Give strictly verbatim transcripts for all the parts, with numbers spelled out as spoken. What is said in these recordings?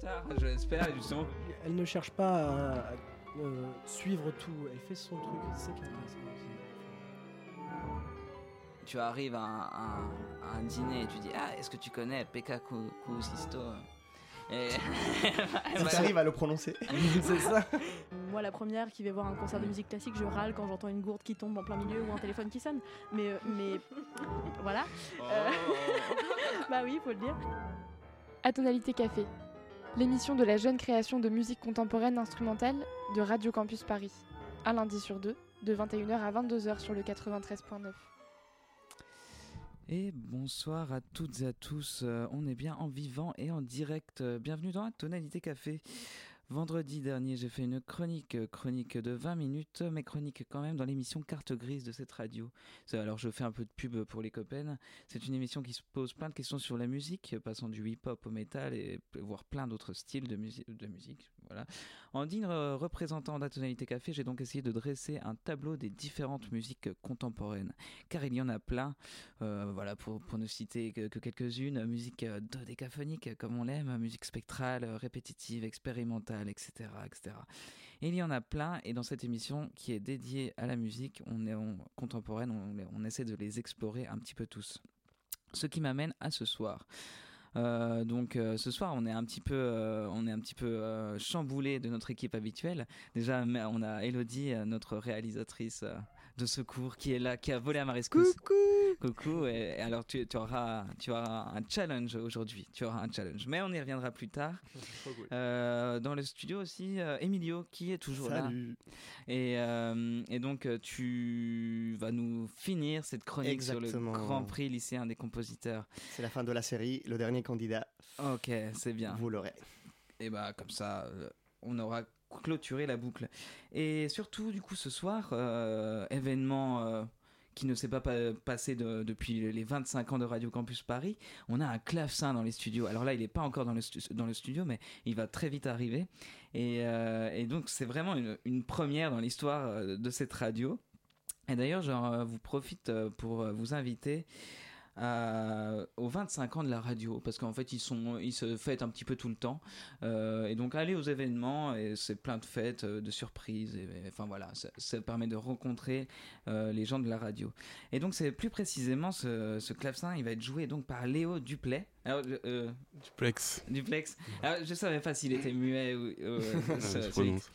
tard, je l'espère, justement. Elle ne cherche pas à, à euh, suivre tout, elle fait son truc, c'est ça qui est intéressant. Tu arrives à un, à un dîner et tu dis « Ah, est-ce que tu connais Pekka Kusisto ?» Et si t'arrives à le prononcer, c'est ça. Moi, la première qui vais voir un concert de musique classique, je râle quand j'entends une gourde qui tombe en plein milieu ou un téléphone qui sonne. Mais, mais voilà. Oh. Euh... bah oui, faut le dire. Atonalité Café, l'émission de la jeune création de musique contemporaine instrumentale de Radio Campus Paris. Un lundi sur deux, de vingt et une heures à vingt-deux heures sur le quatre-vingt-treize virgule neuf. Et bonsoir à toutes et à tous, euh, on est bien en vivant et en direct, euh, bienvenue dans la Tonalité Café. Vendredi dernier j'ai fait une chronique, chronique de vingt minutes, mais chronique quand même dans l'émission Carte Grise de cette radio. Alors je fais un peu de pub pour les copains, c'est une émission qui se pose plein de questions sur la musique, passant du hip-hop au métal et voire plein d'autres styles de, musi- de musique. Voilà. En digne euh, représentant d'Atonalité Café, j'ai donc essayé de dresser un tableau des différentes musiques contemporaines, car il y en a plein, euh, voilà, pour, pour ne citer que, que quelques-unes, musique euh, dodécaphonique comme on l'aime, musique spectrale, répétitive, expérimentale, et cetera, et cetera. Et il y en a plein, et dans cette émission qui est dédiée à la musique, on est on, contemporaine, on, on essaie de les explorer un petit peu tous. Ce qui m'amène à ce soir. Euh, donc euh, ce soir on est un petit peu, euh, on est un petit peu euh, chamboulé de notre équipe habituelle. Déjà on a Élodie, notre réalisatrice euh, de secours, qui est là, qui a volé à ma rescousse. Coucou. Coucou. Et, et alors tu, tu auras, tu auras un challenge aujourd'hui. Tu auras un challenge. Mais on y reviendra plus tard. Euh, dans le studio aussi, euh, Émilio qui est toujours Salut. Là. Et, euh, et donc tu vas nous finir cette chronique Exactement. Sur le Grand Prix lycéen des compositeurs. C'est la fin de la série, le dernier candidat. Ok, c'est bien. Vous l'aurez. Et bah comme ça, on aura clôturé la boucle. Et surtout, du coup, ce soir, euh, événement euh, qui ne s'est pas pa- passé de, depuis les vingt-cinq ans de Radio Campus Paris, on a un clavecin dans les studios. Alors là, il n'est pas encore dans le, stu- dans le studio, mais il va très vite arriver. Et, euh, et donc, c'est vraiment une, une première dans l'histoire de cette radio. Et d'ailleurs, j'en vous profite pour vous inviter Euh, aux vingt-cinq ans de la radio, parce qu'en fait ils sont, ils se fêtent un petit peu tout le temps, euh, et donc aller aux événements, et c'est plein de fêtes, de surprises, et, et, enfin voilà, ça, ça permet de rencontrer euh, les gens de la radio. Et donc c'est plus précisément ce, ce clavecin, il va être joué donc par Léo Dupleix. Alors, euh, Dupleix. Dupleix. Alors, je savais pas s'il était muet ou. Euh, ce, je prononce.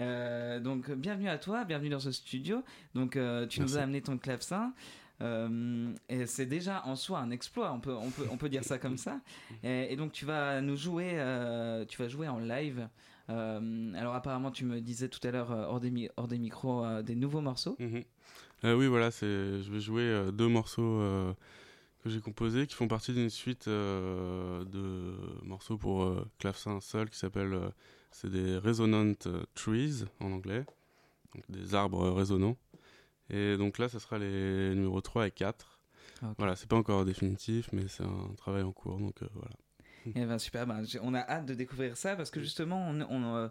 Euh, donc bienvenue à toi, bienvenue dans ce studio. Donc euh, tu Merci. Nous as amené ton clavecin. Euh, et c'est déjà en soi un exploit, on peut, on peut, on peut dire ça comme ça. Et, et donc tu vas nous jouer, euh, tu vas jouer en live. Euh, alors apparemment tu me disais tout à l'heure hors des, mi- hors des micros euh, des nouveaux morceaux. Mmh. Euh, oui voilà, c'est, je vais jouer euh, deux morceaux euh, que j'ai composés qui font partie d'une suite euh, de morceaux pour euh, clavecin seul qui s'appelle, euh, c'est des resonant trees en anglais, donc des arbres résonants. Et donc là, ça sera les numéros trois et quatre. Okay. Voilà, c'est pas encore définitif, mais c'est un travail en cours, donc euh, voilà. Eh ben super, ben, on a hâte de découvrir ça, parce que justement, on, on,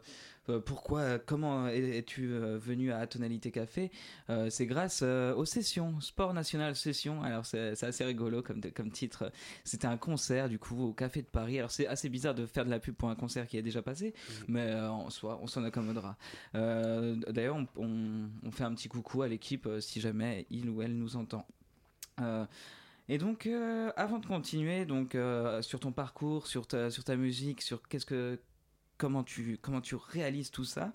euh, pourquoi, comment es-tu venu à Tonalité Café ? euh, C'est grâce euh, aux sessions, Sport National Session. Alors c'est, c'est assez rigolo comme, comme titre. C'était un concert du coup au Café de Paris. Alors c'est assez bizarre de faire de la pub pour un concert qui est déjà passé, mmh. mais euh, en soi, on s'en accommodera. Euh, d'ailleurs, on, on, on fait un petit coucou à l'équipe si jamais il ou elle nous entend. Euh, Et donc, euh, avant de continuer, donc euh, sur ton parcours, sur ta, sur ta musique, sur qu'est-ce que, comment tu, comment tu réalises tout ça,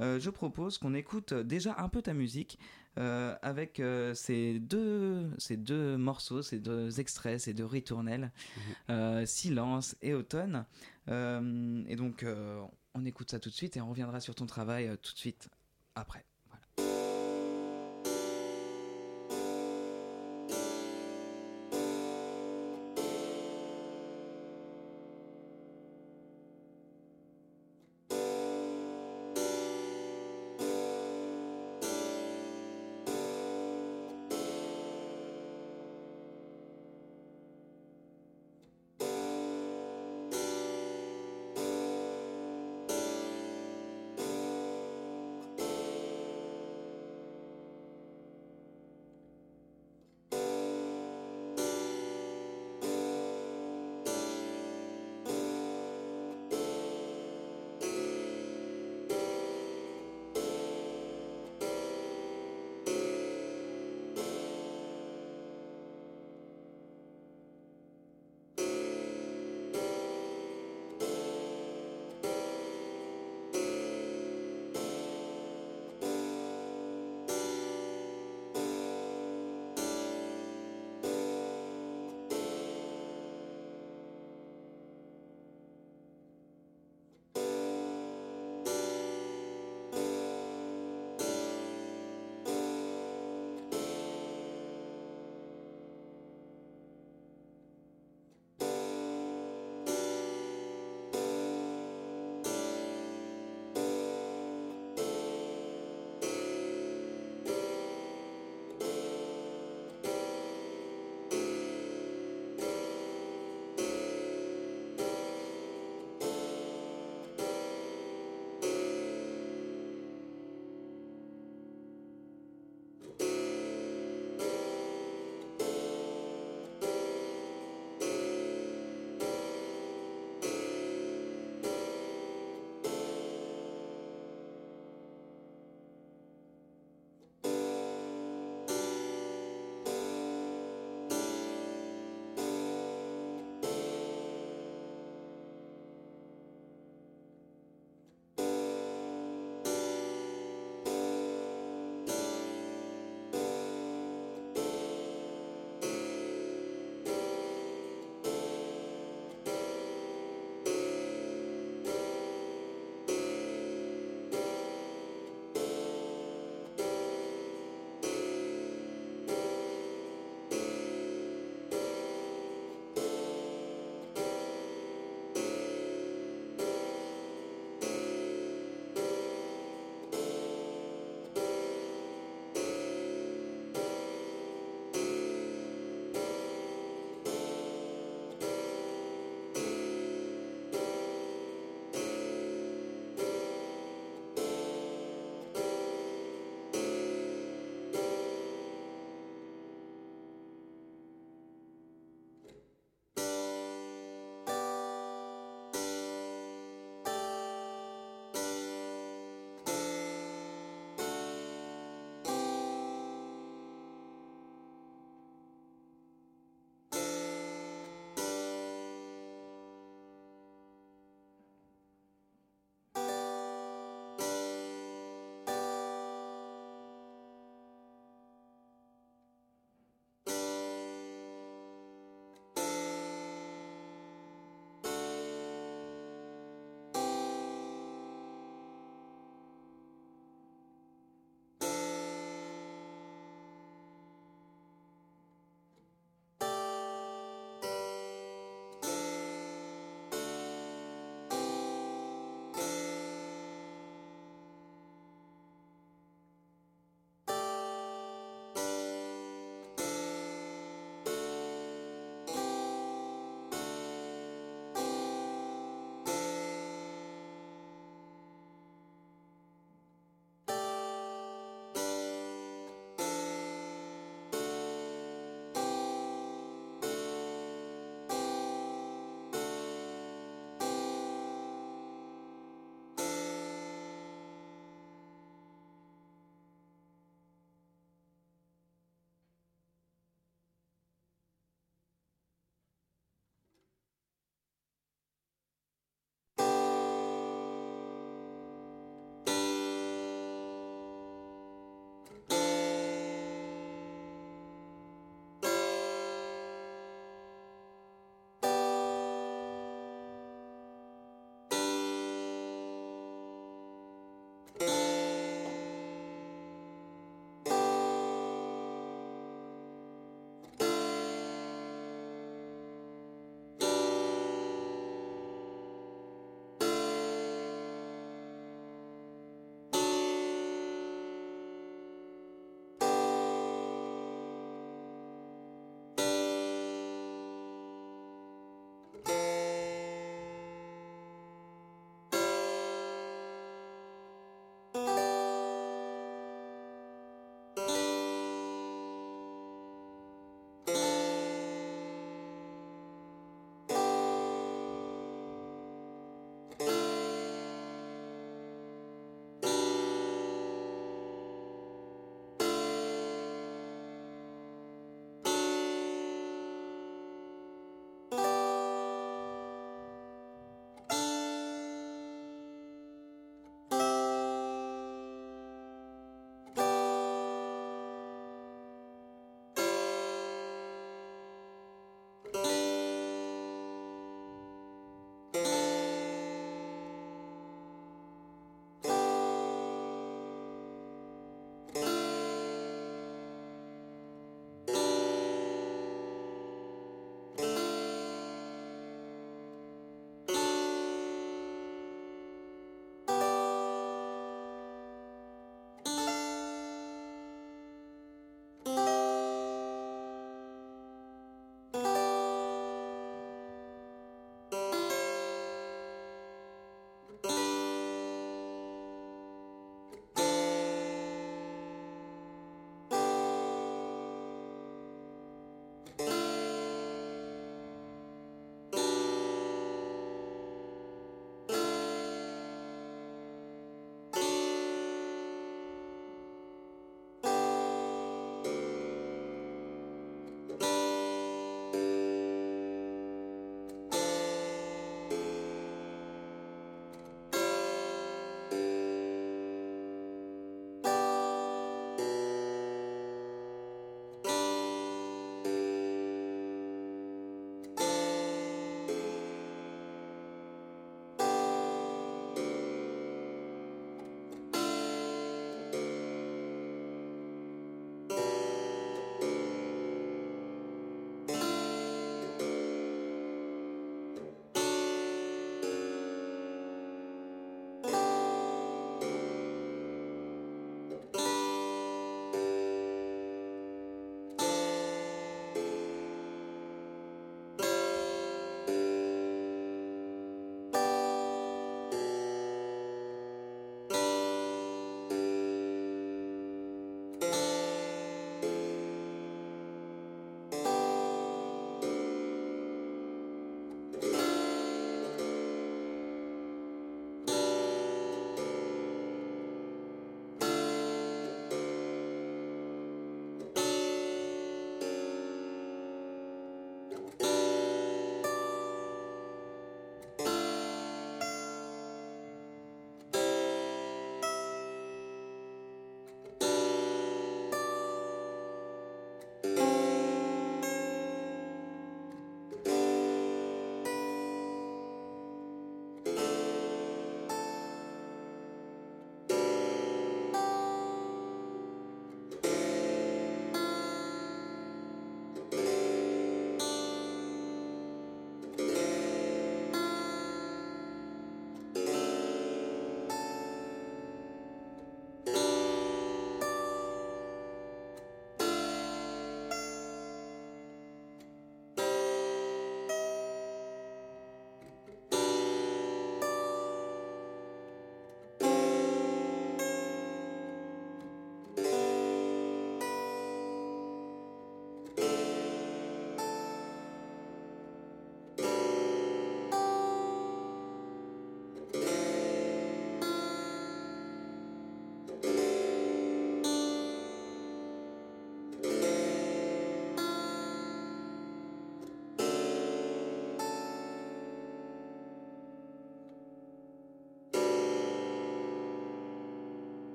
euh, je propose qu'on écoute déjà un peu ta musique euh, avec euh, ces deux, ces deux morceaux, ces deux extraits, ces deux ritournelles, mmh. euh, Silence et Automne. Euh, et donc, euh, on écoute ça tout de suite et on reviendra sur ton travail euh, tout de suite après.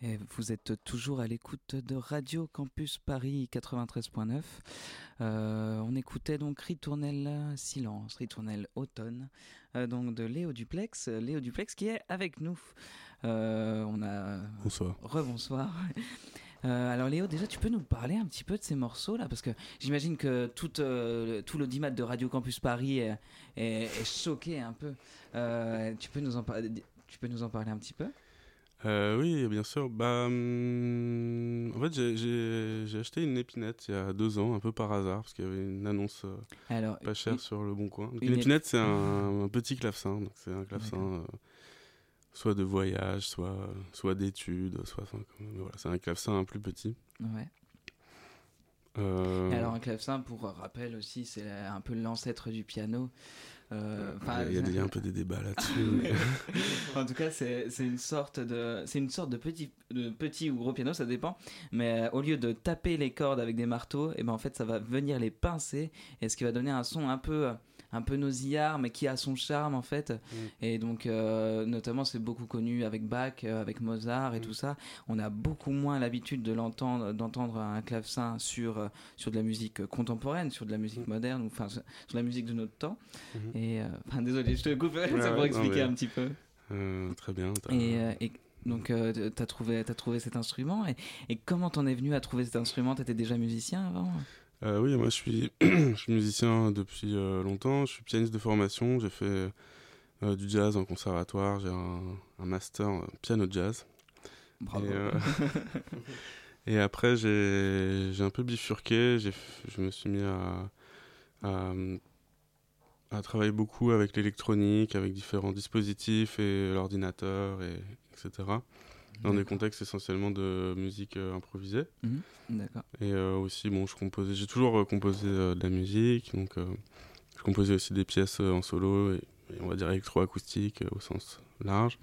Et vous êtes toujours à l'écoute de Radio Campus Paris quatre-vingt-treize point neuf. Euh, on écoutait donc Ritournelle Silence, Ritournelle Automne, euh, donc de Léo Dupleix, Léo Dupleix qui est avec nous. Euh, on a bonsoir. Rebonsoir. Euh, alors Léo, déjà tu peux nous parler un petit peu de ces morceaux là, parce que j'imagine que tout, euh, tout l'audimat de Radio Campus Paris est, est, est choqué un peu. Euh, tu peux nous en parler, tu peux nous en parler un petit peu? Euh, oui, bien sûr. Bah, hum, en fait, j'ai, j'ai, j'ai acheté une épinette il y a deux ans, un peu par hasard, parce qu'il y avait une annonce euh, Alors, pas chère une... sur le Bon Coin. Donc, une, une épinette, ép... c'est un, un petit clavecin. Donc c'est un clavecin euh, soit de voyage, soit, soit d'études, soit. Enfin, voilà, c'est un clavecin plus petit. Ouais. Euh... Alors un clavecin, pour rappel aussi, c'est la, un peu l'ancêtre du piano. Euh, il y a, y a un peu des débats là-dessus. Mais... en tout cas, c'est, c'est une sorte de, c'est une sorte de petit, de petit ou gros piano, ça dépend. Mais euh, au lieu de taper les cordes avec des marteaux, et ben en fait, ça va venir les pincer, et ce qui va donner un son un peu, un peu nausillard, mais qui a son charme en fait. Mm. Et donc, euh, notamment, c'est beaucoup connu avec Bach, avec Mozart et mm. tout ça. On a beaucoup moins l'habitude de l'entendre, d'entendre un clavecin sur, sur de la musique contemporaine, sur de la musique mm. moderne, enfin sur la musique de notre temps. Mm-hmm. Et euh, enfin, désolé, je te coupe, ouais, ça pour ouais, expliquer non, mais... un petit peu. Euh, très bien. T'as... Et, euh, et donc, euh, t'as trouvé, t'as trouvé cet instrument. Et, et comment t'en es venu à trouver cet instrument? T'étais déjà musicien avant? euh, Oui, moi je suis, je suis musicien depuis euh, longtemps. Je suis pianiste de formation. J'ai fait euh, du jazz en conservatoire. J'ai un, un master euh, piano jazz. Bravo. Et, euh... et après, j'ai, j'ai un peu bifurqué. J'ai, je me suis mis à... à à travailler beaucoup avec l'électronique, avec différents dispositifs et l'ordinateur, et, etc. D'accord. Dans des contextes essentiellement de musique euh, improvisée. Mmh. D'accord. Et euh, aussi, bon, je composais, j'ai toujours euh, composé euh, de la musique, donc euh, je composais aussi des pièces euh, en solo, et, et on va dire électroacoustique euh, au sens large.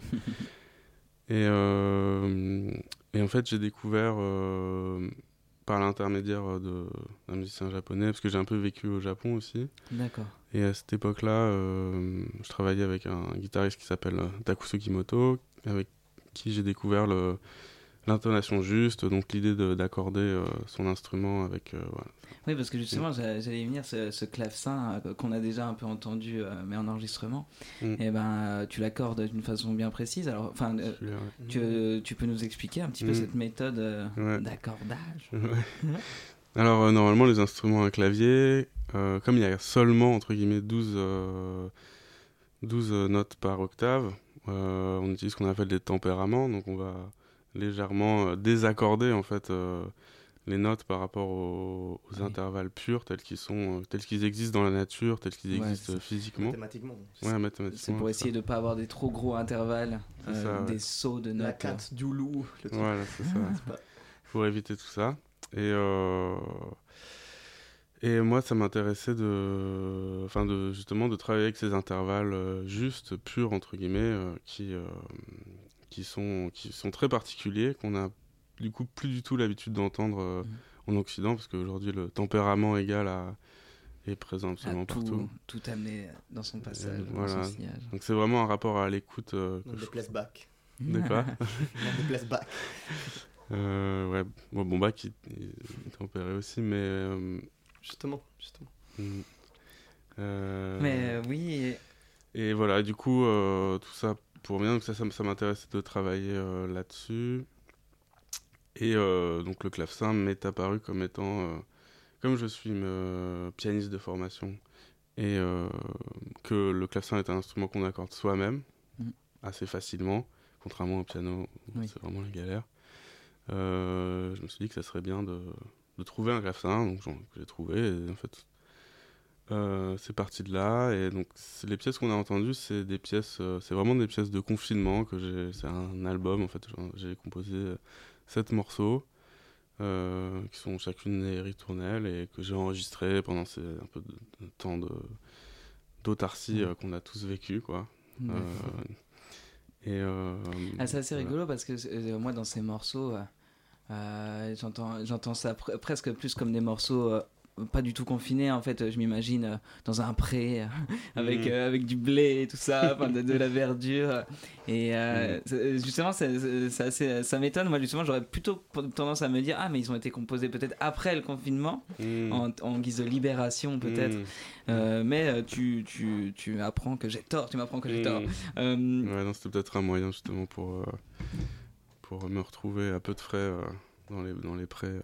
et, euh, et en fait, j'ai découvert euh, par l'intermédiaire de, d'un musicien japonais, parce que j'ai un peu vécu au Japon aussi. D'accord. Et à cette époque-là, euh, je travaillais avec un guitariste qui s'appelle Takusugimoto, avec qui j'ai découvert le, l'intonation juste, donc l'idée de, d'accorder euh, son instrument avec... Euh, voilà. Oui, parce que justement, oui. j'allais y venir, ce, ce clavecin euh, qu'on a déjà un peu entendu, euh, mais en enregistrement, mm. et ben, euh, tu l'accordes d'une façon bien précise. Alors, enfin, euh, tu, euh, tu peux nous expliquer un petit mm. peu cette méthode euh, ouais. d'accordage? ouais. Alors, euh, normalement, les instruments à clavier, euh, comme il y a seulement, entre guillemets, douze, euh, douze notes par octave, euh, on utilise ce qu'on appelle des tempéraments, donc on va... légèrement euh, désaccorder en fait euh, les notes par rapport aux, aux oui. intervalles purs tels qu'ils sont, euh, tels qu'ils existent dans la nature, tels qu'ils ouais, existent physiquement. Mathématiquement. C'est, ouais, mathématiquement, c'est pour c'est essayer ça. de ne pas avoir des trop gros intervalles, euh, ça, des ouais. sauts de notes. La carte du loup. Le truc. Voilà, c'est ça. c'est pas... Pour éviter tout ça. Et euh... et moi, ça m'intéressait de, enfin de justement de travailler avec ces intervalles euh, justes, purs entre guillemets, euh, qui euh... Qui sont, qui sont très particuliers, qu'on a du coup plus du tout l'habitude d'entendre euh, mmh. en Occident, parce qu'aujourd'hui le tempérament égal à, est présent absolument à tout, partout. Tout amené dans son passage, euh, voilà. dans son sillage. Donc c'est vraiment un rapport à l'écoute. Euh, que je... place Bach. De quoi De place Bach. euh, ouais, bon, bon Bach il, il est tempéré aussi, mais... Euh... Justement, justement. Mmh. Euh... Mais euh, oui... Et voilà, du coup, euh, tout ça... pour bien, donc ça, ça, ça m'intéressait de travailler euh, là-dessus. Et euh, donc le clavecin m'est apparu comme étant, euh, comme je suis euh, pianiste de formation, et euh, que le clavecin est un instrument qu'on accorde soi-même, mmh. assez facilement, contrairement au piano, oui. c'est vraiment la galère. Euh, je me suis dit que ça serait bien de, de trouver un clavecin, donc j'en, j'ai trouvé, et en fait... Euh, c'est parti de là, et donc les pièces qu'on a entendues, c'est des pièces, euh, c'est vraiment des pièces de confinement que j'ai. C'est un album en fait. J'ai composé sept morceaux euh, qui sont chacune des ritournelles et que j'ai enregistré pendant ces un peu de, de temps de d'autarcie euh, qu'on a tous vécu, quoi. Euh, et euh, ah, c'est assez voilà. rigolo parce que euh, moi dans ces morceaux, euh, j'entends j'entends ça pr- presque plus comme des morceaux. Euh, pas du tout confiné, en fait, je m'imagine euh, dans un pré euh, avec, mmh. euh, avec du blé et tout ça, de, de la verdure. Et euh, mmh. c'est, justement, c'est, c'est, c'est assez, ça m'étonne. Moi, justement, j'aurais plutôt tendance à me dire ah, mais ils ont été composés peut-être après le confinement, mmh. en, en guise de libération, peut-être. Mmh. Euh, mais tu, tu, tu apprends que j'ai tort, tu m'apprends que j'ai mmh. tort. Euh, ouais, non, c'était peut-être un moyen, justement, pour, euh, pour me retrouver à peu de frais euh, dans, les, dans les prés, euh,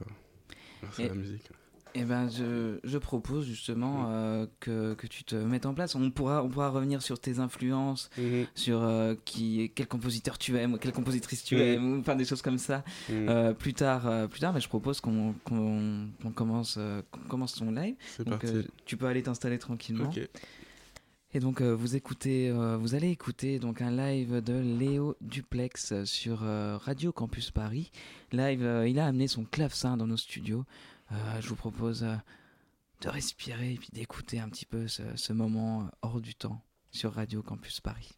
grâce et... à la musique. Eh ben, je, je propose justement euh, que, que tu te mettes en place. On pourra, on pourra revenir sur tes influences, mmh. sur euh, qui, quel compositeur tu aimes, quelle compositrice tu mmh. aimes, enfin des choses comme ça mmh. euh, plus tard. Euh, plus tard, mais je propose qu'on, qu'on, qu'on commence, euh, qu'on commence ton live. C'est donc, parti. Euh, tu peux aller t'installer tranquillement. Okay. Et donc euh, vous écoutez, euh, vous allez écouter donc un live de Léo Dupleix sur euh, Radio Campus Paris. Live, euh, il a amené son clavecin dans nos studios. Euh, je vous propose euh, de respirer et puis d'écouter un petit peu ce, ce moment hors du temps sur Radio Campus Paris.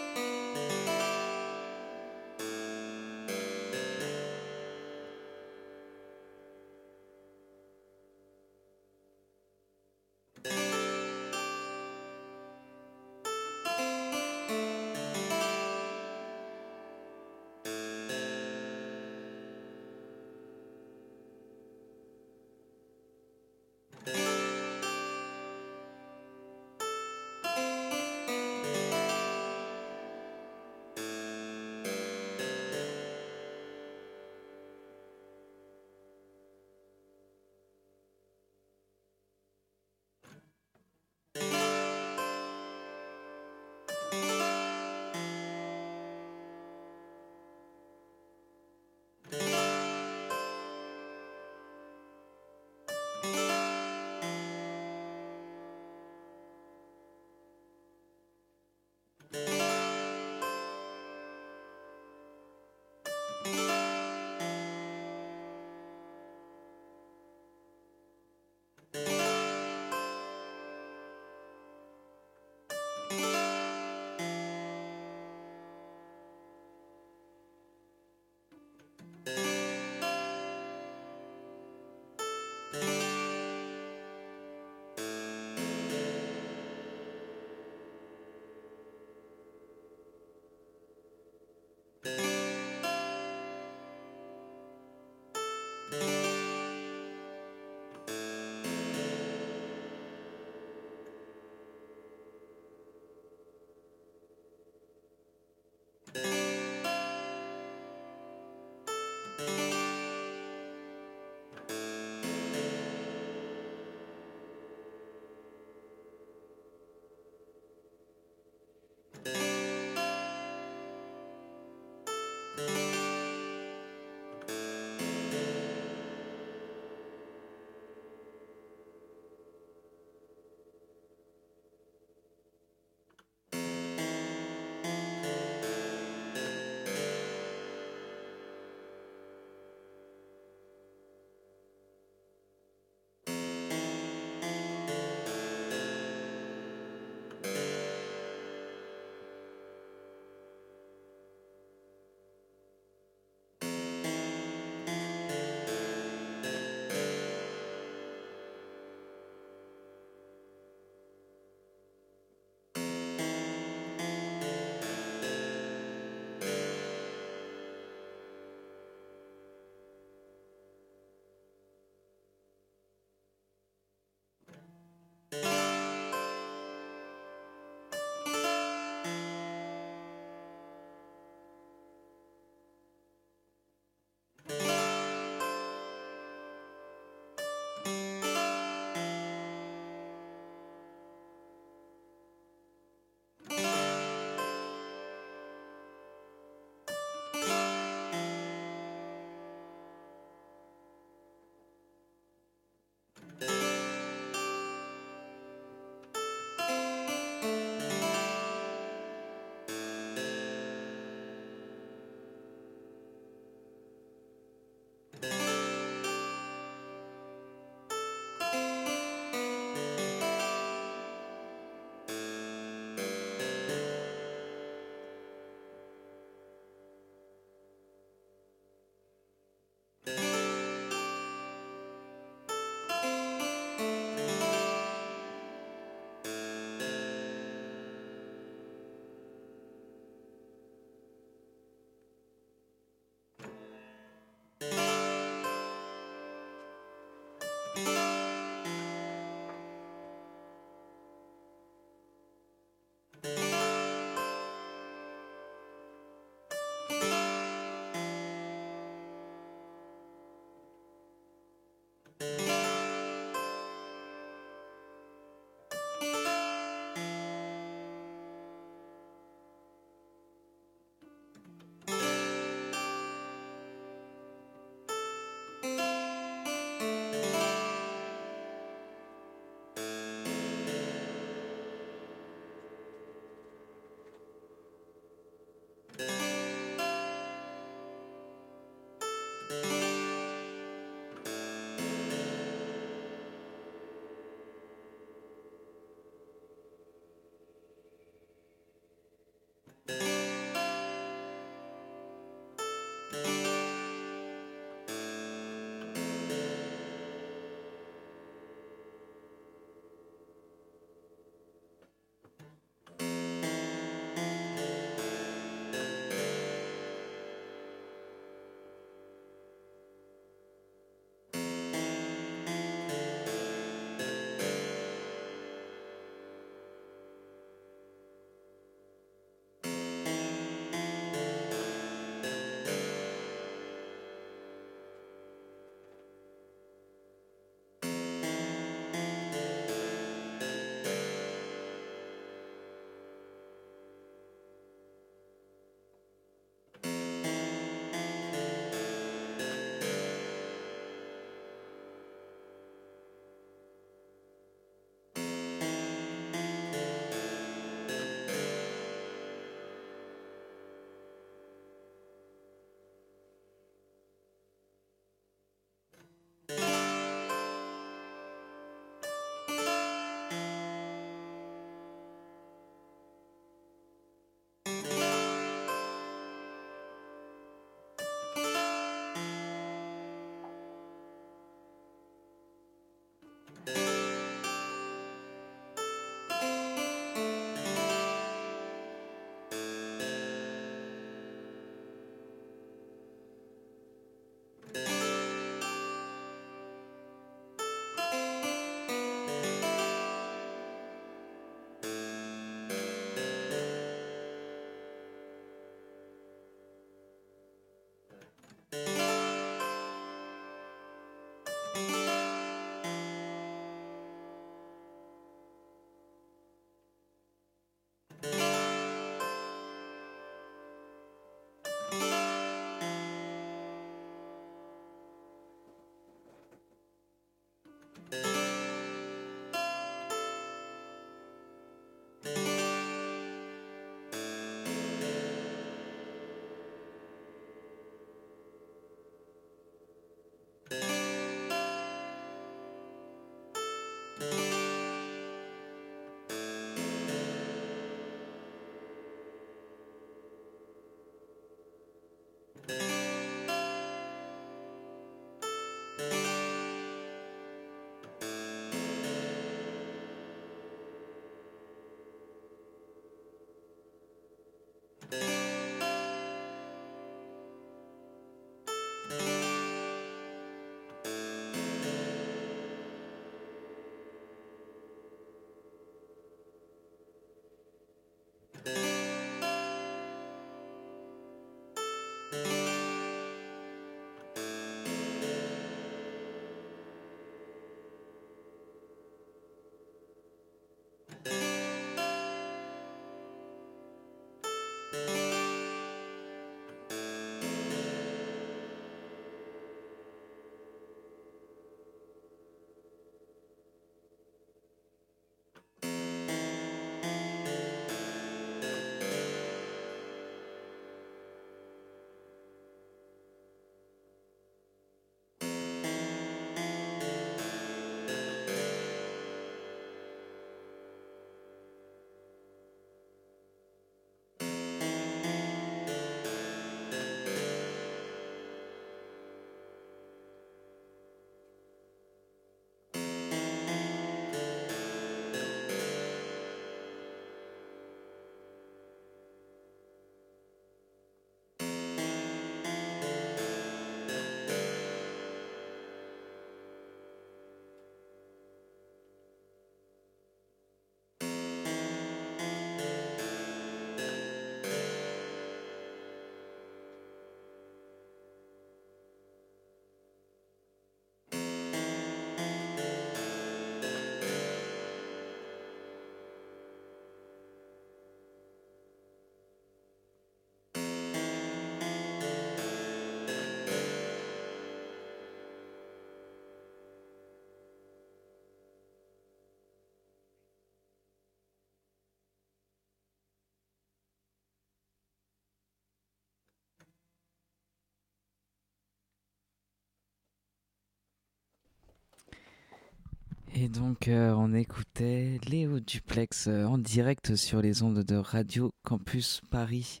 Et donc euh, on écoutait Léo Dupleix euh, en direct sur les ondes de Radio Campus Paris.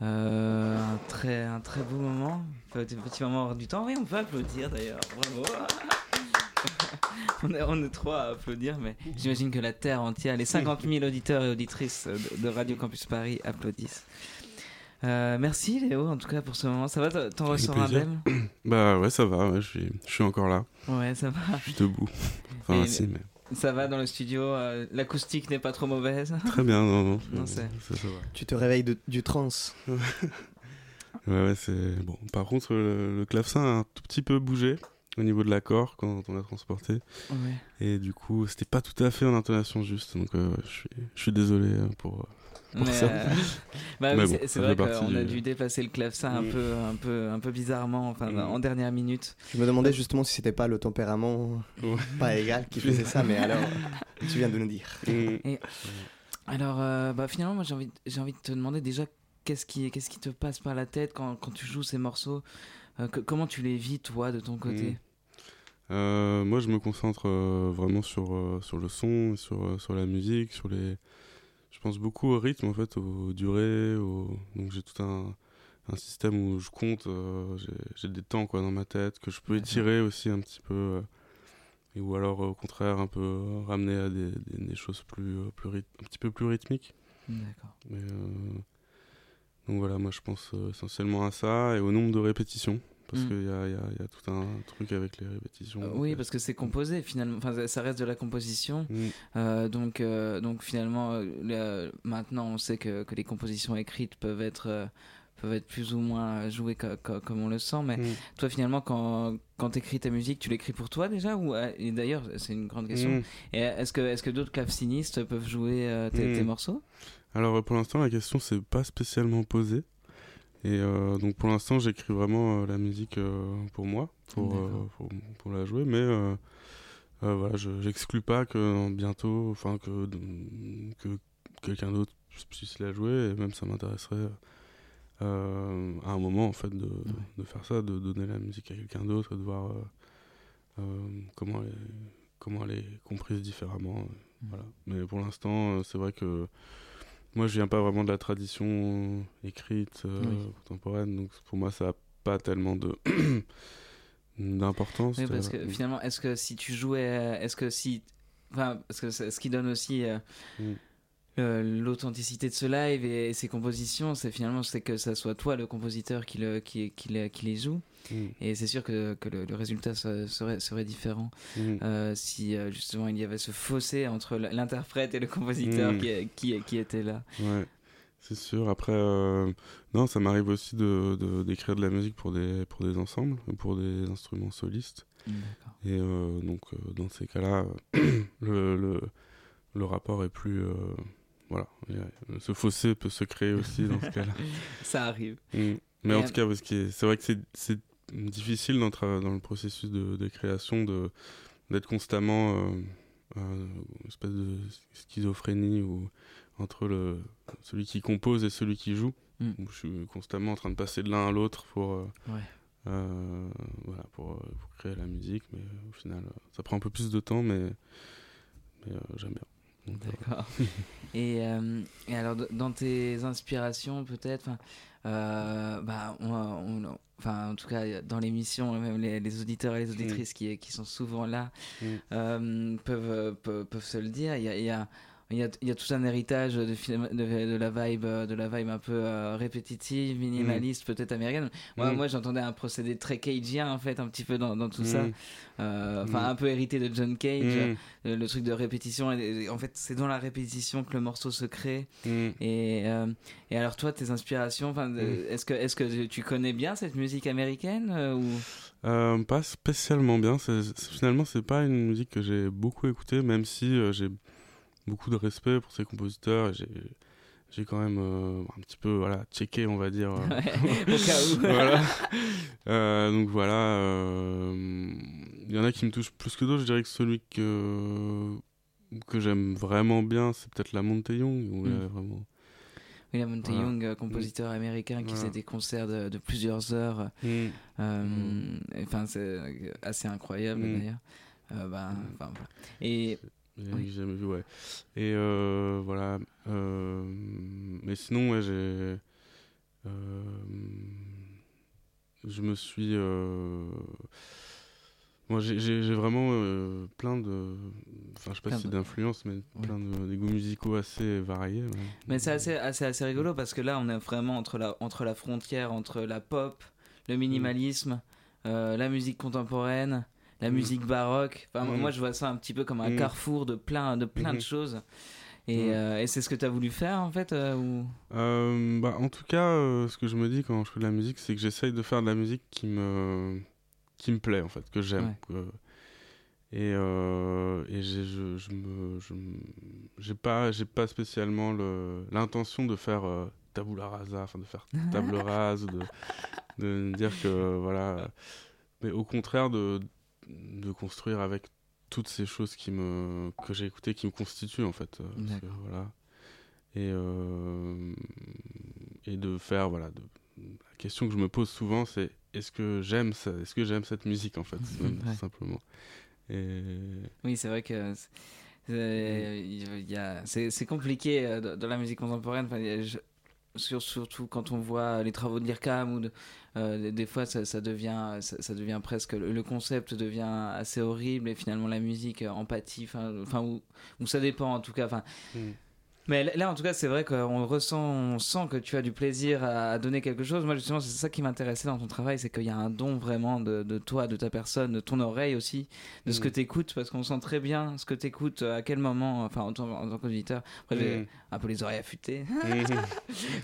Euh, un, très, un très beau moment, petit, petit moment hors du temps. Oui, on peut applaudir d'ailleurs, bravo. on, est, on est trois à applaudir, mais j'imagine que la terre entière, les cinquante mille auditeurs et auditrices de, de Radio Campus Paris applaudissent. Euh, merci Léo en tout cas pour ce moment. Ça va, t'en ressors un bel? Bah ouais, ça va, ouais, je, suis, je suis encore là. Ouais, ça va. Je suis debout. Enfin, si, mais... Ça va dans le studio, euh, l'acoustique n'est pas trop mauvaise. Très bien, non, non. non c'est... Ça, ça va. Tu te réveilles de, du trance. ouais, ouais, c'est bon. Par contre, le, le clavecin a un tout petit peu bougé au niveau de l'accord quand on l'a transporté. Ouais. Et du coup, c'était pas tout à fait en intonation juste, donc euh, je, suis, je suis désolé pour. Mais euh... bah mais oui, bon, c'est, c'est vrai qu'on du... a dû déplacer le clavecin un peu, un peu, un peu bizarrement, enfin, mm. en dernière minute. Je me demandais justement si c'était pas le tempérament oh. pas égal qui faisait ça, mais alors tu viens de nous dire. Et... Et... Alors, euh, bah, finalement, moi j'ai envie, j'ai envie de te demander déjà qu'est-ce qui, qu'est-ce qui te passe par la tête quand, quand tu joues ces morceaux, euh, que, comment tu les vis toi de ton côté? mm. euh, Moi, je me concentre euh, vraiment sur, euh, sur le son, sur, euh, sur la musique, sur les. Je pense beaucoup au rythme, en fait, aux durées, aux... donc j'ai tout un, un système où je compte, euh, j'ai, j'ai des temps quoi, dans ma tête, que je peux étirer aussi un petit peu, euh, et ou alors au contraire un peu ramener à des, des, des choses plus, plus ryth... un petit peu plus rythmiques. D'accord. Et, euh, donc voilà, moi je pense essentiellement à ça et au nombre de répétitions. Parce mmh. qu'il y a, y, a, y a tout un truc avec les répétitions. Euh, oui, parce que c'est composé finalement, enfin, ça reste de la composition. Mmh. Euh, donc, euh, donc finalement, euh, maintenant on sait que, que les compositions écrites peuvent être, euh, peuvent être plus ou moins jouées co- co- comme on le sent. Mais mmh. toi finalement, quand, quand tu écris ta musique, tu l'écris pour toi déjà ou, et d'ailleurs, c'est une grande question. Mmh. Et est-ce que, est-ce que d'autres clavecinistes peuvent jouer euh, tes, mmh. tes morceaux ? Alors pour l'instant, la question s'est pas spécialement posée. Et euh, donc pour l'instant j'écris vraiment euh, la musique euh, pour moi, pour, euh, pour, pour la jouer, mais euh, euh, voilà, je, j'exclus pas que bientôt, enfin que, que quelqu'un d'autre puisse la jouer, et même ça m'intéresserait euh, à un moment en fait de, ouais. de faire ça, de donner la musique à quelqu'un d'autre, de voir euh, euh, comment, elle est, comment elle est comprise différemment, mmh. voilà. Mais pour l'instant c'est vrai que moi, je viens pas vraiment de la tradition écrite, euh, oui. contemporaine, donc pour moi, ça n'a pas tellement de d'importance. Oui, parce que finalement, est-ce que si tu jouais, est-ce que si, enfin, parce que ce qui donne aussi euh, mm. euh, l'authenticité de ce live et, et ses compositions, c'est finalement c'est que ça soit toi le compositeur qui le qui qui, qui, qui les joue, mm. et c'est sûr que que le, le résultat serait serait différent mm. euh, si justement il y avait ce fossé entre l'interprète et le compositeur mm. qui, qui qui était là. Ouais, c'est sûr. Après, euh, non, ça m'arrive aussi de, de d'écrire de la musique pour des pour des ensembles, pour des instruments solistes. Mm, et euh, donc dans ces cas-là, le, le le rapport est plus euh, voilà, ce fossé peut se créer aussi dans ce cas-là. Ça arrive. Mmh. Mais et en tout cas, parce que c'est vrai que c'est, c'est difficile dans, tra- dans le processus de, de création de, d'être constamment euh, euh, une espèce de schizophrénie ou entre le, celui qui compose et celui qui joue. Mmh. Où je suis constamment en train de passer de l'un à l'autre pour, euh, ouais. euh, voilà, pour, pour créer la musique. Mais au final, ça prend un peu plus de temps, mais, mais euh, j'aime bien. D'accord. et, euh, et alors, dans tes inspirations, peut-être, euh, bah, on, on, enfin, en tout cas, dans l'émission, même les, les auditeurs et les auditrices mmh. qui, qui sont souvent là mmh. euh, peuvent, peuvent, peuvent se le dire. Il y a, il y a, il y a, il y a tout un héritage de, de, de, la vibe, de la vibe un peu euh, répétitive, minimaliste, mmh. peut-être américaine. Moi, mmh. moi, j'entendais un procédé très cageien, en fait, un petit peu dans, dans tout mmh. ça. Euh, enfin, mmh. un peu hérité de John Cage, mmh. le, le truc de répétition. Et, et, en fait, c'est dans la répétition que le morceau se crée. Mmh. Et, euh, et alors, toi, tes inspirations, enfin, mmh. est-ce que, est-ce que tu connais bien cette musique américaine euh, ou... Euh, pas spécialement bien. C'est, c'est, finalement, c'est pas une musique que j'ai beaucoup écoutée, même si euh, j'ai... beaucoup de respect pour ces compositeurs, j'ai, j'ai quand même euh, un petit peu voilà, checké, on va dire. Ouais, au cas où. Voilà. Euh, donc voilà, euh, il y en a qui me touchent plus que d'autres. Je dirais que celui que, que j'aime vraiment bien, c'est peut-être La Monte Young. Où mm. il y a vraiment... Oui, La Monte voilà. Young, compositeur américain qui voilà. faisait des concerts de, de plusieurs heures. Mm. Euh, mm. Enfin, c'est assez incroyable mm. d'ailleurs. euh, ben, enfin, voilà. Et oui, j'ai jamais vu, ouais. Et euh, voilà. Euh, mais sinon, ouais, j'ai. Euh, je me suis. Euh, moi, j'ai, j'ai, j'ai vraiment euh, plein de. Enfin, je sais pas plein si de... d'influence, mais ouais. plein de des goûts musicaux assez variés. Ouais. Mais c'est assez, assez, assez rigolo parce que là, on est vraiment entre la, entre la frontière, entre la pop, le minimalisme, mmh. euh, la musique contemporaine. La musique baroque. Enfin, mmh. Moi, je vois ça un petit peu comme un mmh. carrefour de plein de, plein mmh. de choses. Et, mmh. euh, et c'est ce que tu as voulu faire, en fait euh, ou... euh, bah, En tout cas, euh, ce que je me dis quand je fais de la musique, c'est que j'essaye de faire de la musique qui me, qui me plaît, en fait, que j'aime. Ouais. Que... Et, euh, et j'ai, je, je me, je, j'ai pas, j'ai pas spécialement le, l'intention de faire euh, tabula rasa, enfin de faire table rase, de, de dire que, voilà... Mais au contraire, de... de construire avec toutes ces choses qui me que j'ai écoutées qui me constituent en fait euh, parce que, voilà et euh, et de faire voilà de, la question que je me pose souvent c'est est-ce que j'aime ça est-ce que j'aime cette musique en fait même, ouais. simplement et... oui c'est vrai que c'est, c'est, y a, c'est, c'est compliqué euh, dans la musique contemporaine enfin je... surtout quand on voit les travaux de l'IRCAM ou de, euh, des fois ça, ça devient ça, ça devient presque le concept devient assez horrible et finalement la musique empathie enfin ou ou ça dépend en tout cas enfin mm. mais là en tout cas c'est vrai qu'on ressent on sent que tu as du plaisir à, à donner quelque chose moi justement c'est ça qui m'intéressait dans ton travail c'est qu'il y a un don vraiment de, de toi de ta personne de ton oreille aussi de mm. ce que t'écoutes parce qu'on sent très bien ce que t'écoutes à quel moment enfin en tant qu'auditeur après mm. j'ai un peu les oreilles affûtées mm.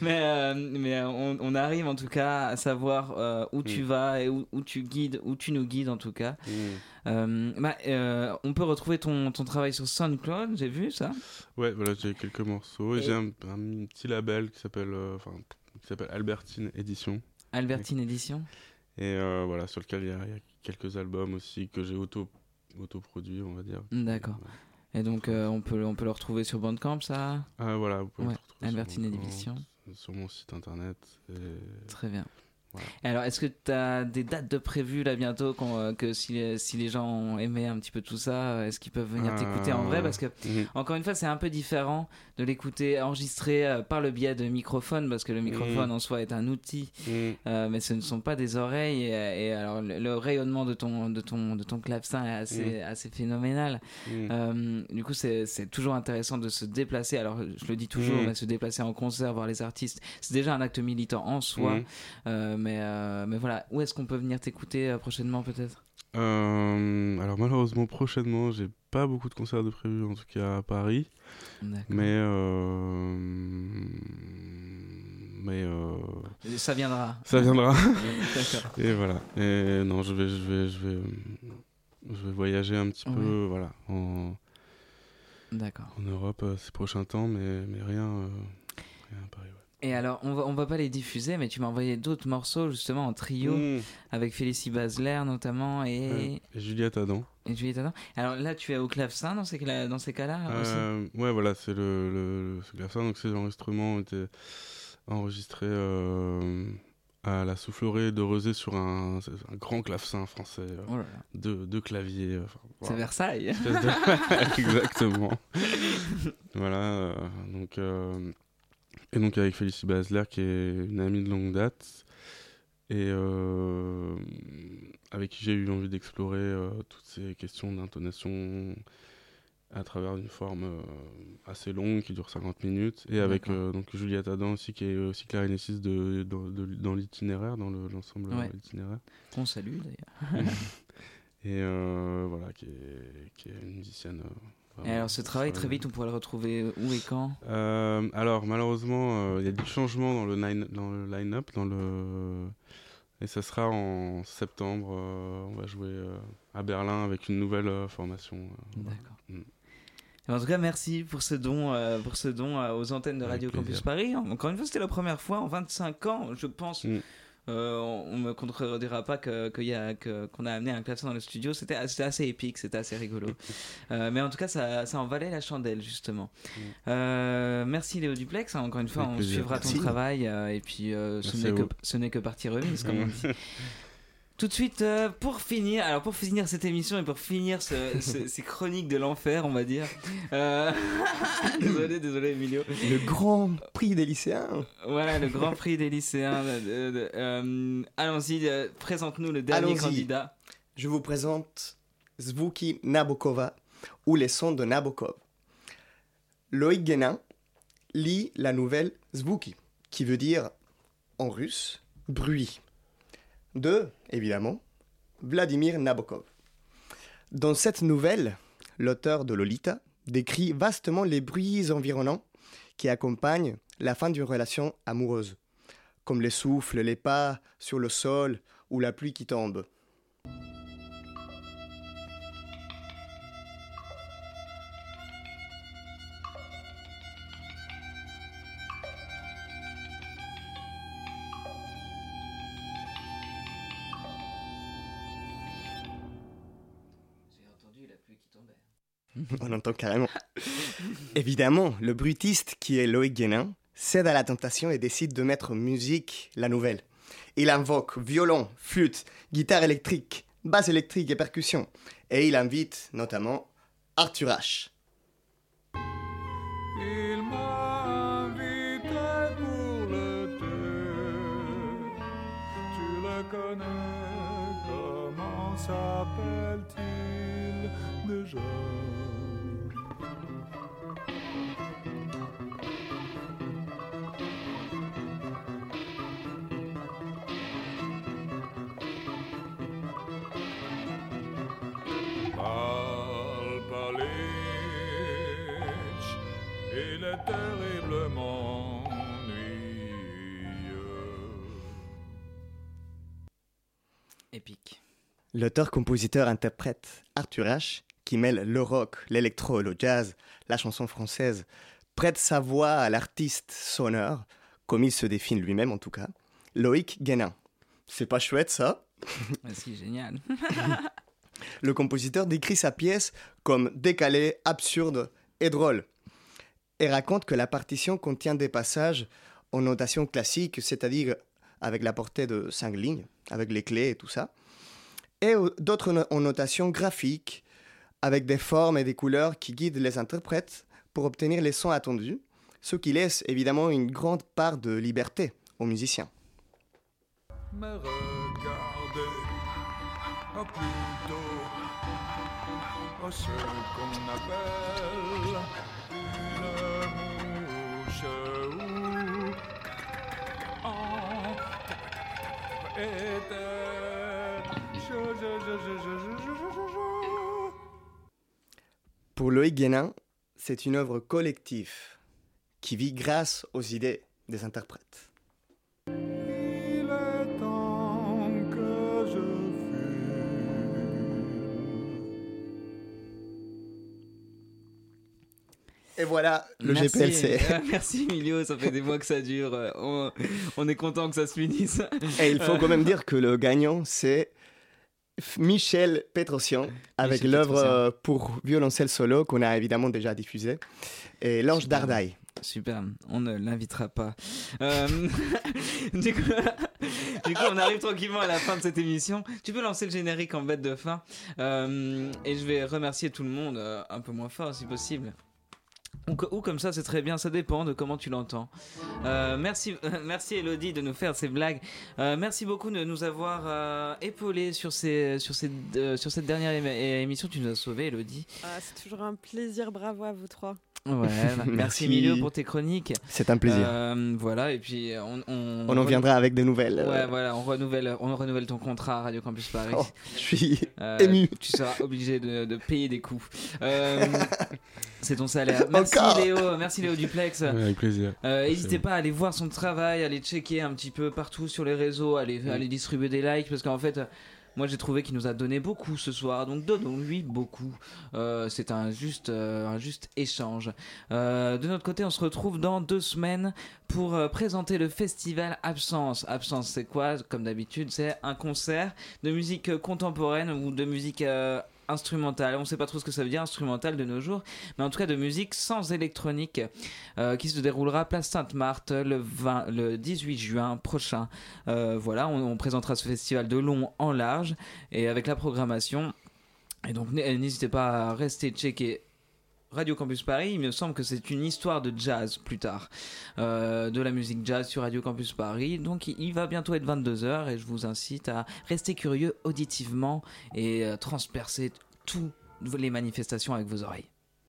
mais euh, mais on, on arrive en tout cas à savoir euh, où mm. tu vas et où, où tu guides où tu nous guides en tout cas mm. euh, bah, euh, on peut retrouver ton, ton travail sur SoundCloud j'ai vu ça ouais voilà j'ai quelques mots Et et j'ai un, un petit label qui s'appelle, euh, enfin, qui s'appelle Albertine Edition. Albertine Edition. Et euh, voilà, sur lequel il y, y a quelques albums aussi que j'ai auto, autoproduits, on va dire. D'accord. Et, ouais. et donc, euh, on, peut, on peut le retrouver sur Bandcamp, ça ah, voilà, vous pouvez ouais. le retrouver Albertine sur Edition. Mon, sur mon site internet. Et... Très bien. Voilà. Alors, est-ce que tu as des dates de prévues là bientôt qu'on, que si, si les gens ont aimé un petit peu tout ça, est-ce qu'ils peuvent venir ah, t'écouter en vrai ? Parce que, mmh. encore une fois, c'est un peu différent de l'écouter enregistré euh, par le biais de microphones, parce que le microphone mmh. en soi est un outil, mmh. euh, mais ce ne sont pas des oreilles. Et, et alors, le, le rayonnement de ton, de ton, de ton clavecin est assez, mmh. assez phénoménal. Mmh. Euh, du coup, c'est, c'est toujours intéressant de se déplacer. Alors, je le dis toujours, mmh. mais se déplacer en concert, voir les artistes, c'est déjà un acte militant en soi. Mmh. Euh, Mais, euh, mais voilà, où est-ce qu'on peut venir t'écouter prochainement peut-être euh, Alors malheureusement prochainement, j'ai pas beaucoup de concerts de prévus, en tout cas à Paris. D'accord. Mais euh... mais euh... ça viendra. Ça viendra. D'accord. Et voilà. Et non, je vais, je vais, je vais, je vais voyager un petit oui. peu, voilà, en D'accord. en Europe ces prochains temps, mais mais rien, euh... rien à Paris. Ouais. Et alors, on va, on va pas les diffuser, mais tu m'as envoyé d'autres morceaux, justement, en trio, mmh. avec Félicie Basler, notamment, et... Euh, et Juliette Adam. Et Juliette Adam. Alors là, tu es au clavecin, dans ces, dans ces cas-là, euh, aussi ? Ouais, voilà, c'est le, le, le ce clavecin. Donc, ces enregistrements ont été enregistrés euh, à la Soufflerée de Rosé sur un, un grand clavecin français, euh, oh là là. Deux, deux claviers. Enfin, voilà. C'est Versailles. De... Exactement. Voilà, euh, donc... Euh... Et donc avec Félicie Basler, qui est une amie de longue date, et euh, avec qui j'ai eu envie d'explorer euh, toutes ces questions d'intonation à travers une forme euh, assez longue, qui dure cinquante minutes. Et avec euh, donc Juliette Adam aussi, qui est aussi clarinettiste de, de, de, de, dans l'itinéraire, dans le, l'ensemble ouais. l'itinéraire. Qu'on salue d'ailleurs. Et euh, voilà, qui est, qui est une musicienne... Euh, Et alors ce travail, très vite, on pourra le retrouver où et quand euh, Alors malheureusement, il euh, y a du changement dans le, nine, dans le line-up, dans le... et ça sera en septembre, euh, on va jouer euh, à Berlin avec une nouvelle euh, formation. Euh, D'accord. Bah. Mm. En tout cas, merci pour ce don, euh, pour ce don euh, aux antennes de Radio Campus Paris. Encore une fois, c'était la première fois en vingt-cinq ans, je pense... Mm. Euh, on ne me contredira pas que, que y a, que, qu'on a amené un clavecin dans le studio. C'était, c'était assez épique, c'était assez rigolo. euh, mais en tout cas, ça, ça en valait la chandelle, justement. Mm. Euh, merci Léo Dupleix. Hein, encore une fois, on suivra ton merci. travail. Euh, et puis, euh, ce, n'est que, ce n'est que partie remise, comme on dit. Tout de suite, euh, pour finir, alors pour finir cette émission et pour finir ce, ce, ces chroniques de l'enfer, on va dire. Euh... désolé, désolé, Émilio. Le grand prix des lycéens. Voilà, le grand prix des lycéens. De, de, de, euh, allons-y, euh, présente-nous le dernier allons-y. candidat. Je vous présente Zbuki Nabokova ou les sons de Nabokov. Loïc Guénin lit la nouvelle Zbuki, qui veut dire en russe bruit. De, évidemment, Vladimir Nabokov. Dans cette nouvelle, l'auteur de Lolita décrit vastement les bruits environnants qui accompagnent la fin d'une relation amoureuse, comme les souffles, les pas sur le sol ou la pluie qui tombe. On entend carrément. Évidemment, le bruitiste qui est Loïc Guénin cède à la tentation et décide de mettre en musique la nouvelle. Il invoque violon, flûte, guitare électrique, basse électrique et percussion. Et il invite notamment Arthur H. Il m'a invité pour le thé. Tu le connais, comment s'appelle-t-il déjà? Terriblement ennuyeux. Épique. L'auteur-compositeur-interprète Arthur H, qui mêle le rock, l'électro, le jazz, la chanson française, prête sa voix à l'artiste sonneur, comme il se définit lui-même en tout cas, Loïc Guénin. C'est pas chouette ça ? C'est génial. Le compositeur décrit sa pièce comme décalée, absurde et drôle. Et raconte que la partition contient des passages en notation classique, c'est-à-dire avec la portée de cinq lignes, avec les clés et tout ça, et d'autres en notation graphique, avec des formes et des couleurs qui guident les interprètes pour obtenir les sons attendus, ce qui laisse évidemment une grande part de liberté aux musiciens. Me regarder, oh plutôt, oh ce qu'on appelle... Pour Loïc Guénin, c'est une œuvre collective qui vit grâce aux idées des interprètes. Il est temps que je fuis. Et voilà le merci. G P L C. Merci Emilio, ça fait des mois que ça dure. On, on est content que ça se finisse. Et il faut quand même dire que le gagnant, c'est... Michel Petrossian avec Michel l'œuvre Petrossian. Pour violoncelle solo qu'on a évidemment déjà diffusée et l'ange Dardai. Super, on ne l'invitera pas. Euh, du, coup, du coup, on arrive tranquillement à la fin de cette émission. Tu peux lancer le générique en bête de fin euh, et je vais remercier tout le monde euh, un peu moins fort si possible. Ou, ou comme ça, c'est très bien, ça dépend de comment tu l'entends. Euh, merci, euh, merci Élodie de nous faire ces blagues. Euh, merci beaucoup de nous avoir euh, épaulés sur, ces, sur, ces, euh, sur cette dernière é- émission. Tu nous as sauvés, Élodie. Ah, c'est toujours un plaisir, bravo à vous trois. Ouais, bah, merci Emilio pour tes chroniques. C'est un plaisir. Euh, voilà, et puis on, on, on en viendra renou- avec des nouvelles. Euh... Ouais, voilà, on renouvelle, on renouvelle ton contrat à Radio Campus Paris. Oh, je suis euh, ému. Tu seras obligé de, de payer des coûts. Euh, c'est ton salaire. Merci Encore. Léo, merci Léo Dupleix. Ouais, avec plaisir. Euh, n'hésitez pas à aller voir son travail, à aller checker un petit peu partout sur les réseaux, à aller, ouais. à aller distribuer des likes, parce qu'en fait. Moi j'ai trouvé qu'il nous a donné beaucoup ce soir, donc donnons-lui beaucoup. Euh, c'est un juste, euh, un juste échange. Euh, de notre côté, on se retrouve dans deux semaines pour euh, présenter le festival Absence. Absence, c'est quoi ? Comme d'habitude, c'est un concert de musique euh, contemporaine ou de musique euh, instrumentale, on ne sait pas trop ce que ça veut dire instrumentale de nos jours, mais en tout cas de musique sans électronique, euh, qui se déroulera place Sainte-Marthe le, vingt, le dix-huit juin prochain. Euh, voilà, on, on présentera ce festival de long en large et avec la programmation. Et donc n'hésitez pas à rester checker Radio Campus Paris. Il me semble que c'est une histoire de jazz plus tard, euh, de la musique jazz sur Radio Campus Paris. Donc il va bientôt être vingt-deux heures et je vous incite à rester curieux auditivement et transpercer toutes les manifestations avec vos oreilles.